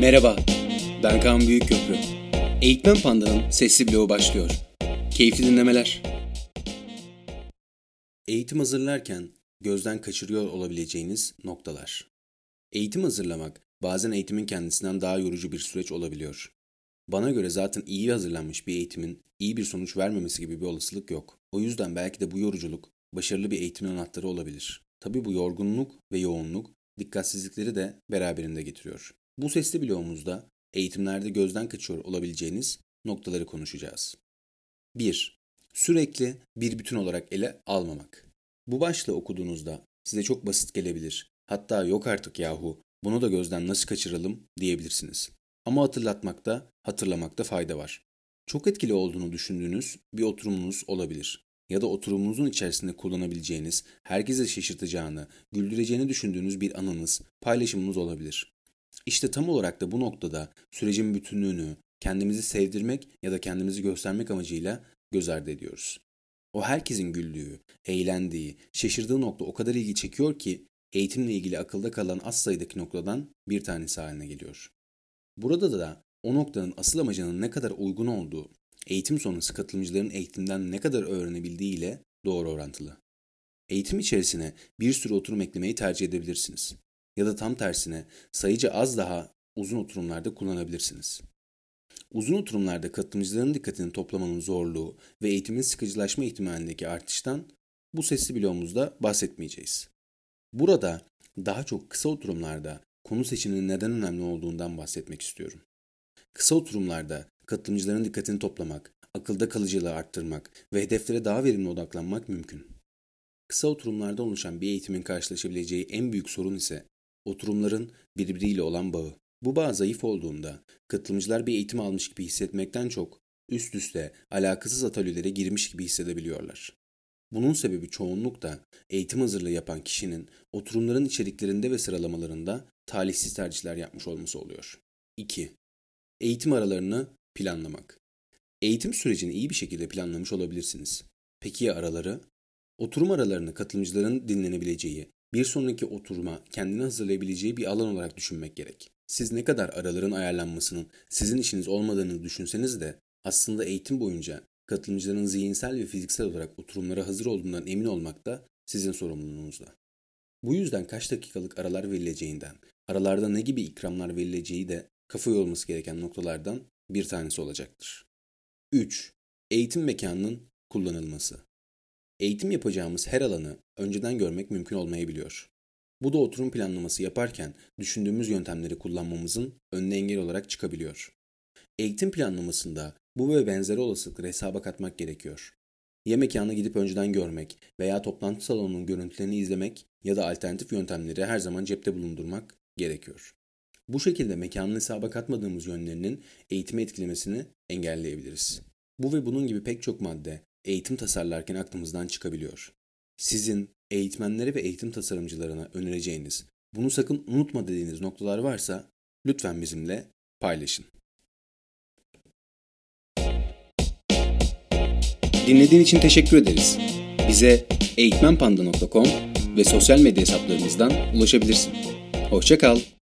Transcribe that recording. Merhaba, ben Kaan Büyükköprü. Eğitmen Panda'nın sesli bloğu başlıyor. Keyifli dinlemeler. Eğitim hazırlarken gözden kaçırıyor olabileceğiniz noktalar. Eğitim hazırlamak bazen eğitimin kendisinden daha yorucu bir süreç olabiliyor. Bana göre zaten iyi hazırlanmış bir eğitimin iyi bir sonuç vermemesi gibi bir olasılık yok. O yüzden belki de bu yoruculuk başarılı bir eğitimin anahtarı olabilir. Tabii bu yorgunluk ve yoğunluk dikkatsizlikleri de beraberinde getiriyor. Bu sesli bloğumuzda eğitimlerde gözden kaçıyor olabileceğiniz noktaları konuşacağız. 1. Sürekli bir bütün olarak ele almamak. Bu başlığı okuduğunuzda size çok basit gelebilir. Hatta yok artık yahu, bunu da gözden nasıl kaçıralım diyebilirsiniz. Ama hatırlamakta fayda var. Çok etkili olduğunu düşündüğünüz bir oturumunuz olabilir. Ya da oturumunuzun içerisinde kullanabileceğiniz, herkese şaşırtacağını, güldüreceğini düşündüğünüz bir anınız, paylaşımınız olabilir. İşte tam olarak da bu noktada sürecin bütünlüğünü kendimizi sevdirmek ya da kendimizi göstermek amacıyla göz ardı ediyoruz. O herkesin güldüğü, eğlendiği, şaşırdığı nokta o kadar ilgi çekiyor ki eğitimle ilgili akılda kalan az sayıdaki noktadan bir tanesi haline geliyor. Burada da o noktanın asıl amacının ne kadar uygun olduğu, eğitim sonrası katılımcıların eğitimden ne kadar öğrenebildiği ile doğru orantılı. Eğitim içerisine bir sürü oturum eklemeyi tercih edebilirsiniz. Ya da tam tersine sayıca az daha uzun oturumlarda kullanabilirsiniz. Uzun oturumlarda katılımcıların dikkatini toplamanın zorluğu ve eğitimin sıkıcılaşma ihtimalindeki artıştan bu sesli bloğumuzda bahsetmeyeceğiz. Burada daha çok kısa oturumlarda konu seçiminin neden önemli olduğundan bahsetmek istiyorum. Kısa oturumlarda katılımcıların dikkatini toplamak, akılda kalıcılığı arttırmak ve hedeflere daha verimli odaklanmak mümkün. Kısa oturumlarda oluşan bir eğitimin karşılaşabileceği en büyük sorun ise oturumların birbiriyle olan bağı. Bu bağ zayıf olduğunda katılımcılar bir eğitim almış gibi hissetmekten çok üst üste alakasız atölyelere girmiş gibi hissedebiliyorlar. Bunun sebebi çoğunlukla eğitim hazırlığı yapan kişinin oturumların içeriklerinde ve sıralamalarında talihsiz tercihler yapmış olması oluyor. 2. Eğitim aralarını planlamak. Eğitim sürecini iyi bir şekilde planlamış olabilirsiniz. Peki ya araları? Oturum aralarını katılımcıların dinlenebileceği, bir sonraki oturuma kendini hazırlayabileceği bir alan olarak düşünmek gerek. Siz ne kadar araların ayarlanmasının sizin işiniz olmadığını düşünseniz de aslında eğitim boyunca katılımcıların zihinsel ve fiziksel olarak oturumlara hazır olduğundan emin olmak da sizin sorumluluğunuzda. Bu yüzden kaç dakikalık aralar verileceğinden, aralarda ne gibi ikramlar verileceği de kafa yorması gereken noktalardan bir tanesi olacaktır. 3. Eğitim mekanının kullanılması. Eğitim yapacağımız her alanı önceden görmek mümkün olmayabiliyor. Bu da oturum planlaması yaparken düşündüğümüz yöntemleri kullanmamızın önüne engel olarak çıkabiliyor. Eğitim planlamasında bu ve benzeri olasılıkları hesaba katmak gerekiyor. Ya mekanı gidip önceden görmek veya toplantı salonunun görüntülerini izlemek ya da alternatif yöntemleri her zaman cepte bulundurmak gerekiyor. Bu şekilde mekanını hesaba katmadığımız yönlerinin eğitimi etkilemesini engelleyebiliriz. Bu ve bunun gibi pek çok madde eğitim tasarlarken aklımızdan çıkabiliyor. Sizin eğitmenlere ve eğitim tasarımcılarına önereceğiniz, bunu sakın unutma dediğiniz noktalar varsa lütfen bizimle paylaşın. Dinlediğin için teşekkür ederiz. Bize eğitmenpanda.com ve sosyal medya hesaplarımızdan ulaşabilirsin. Hoşça kal.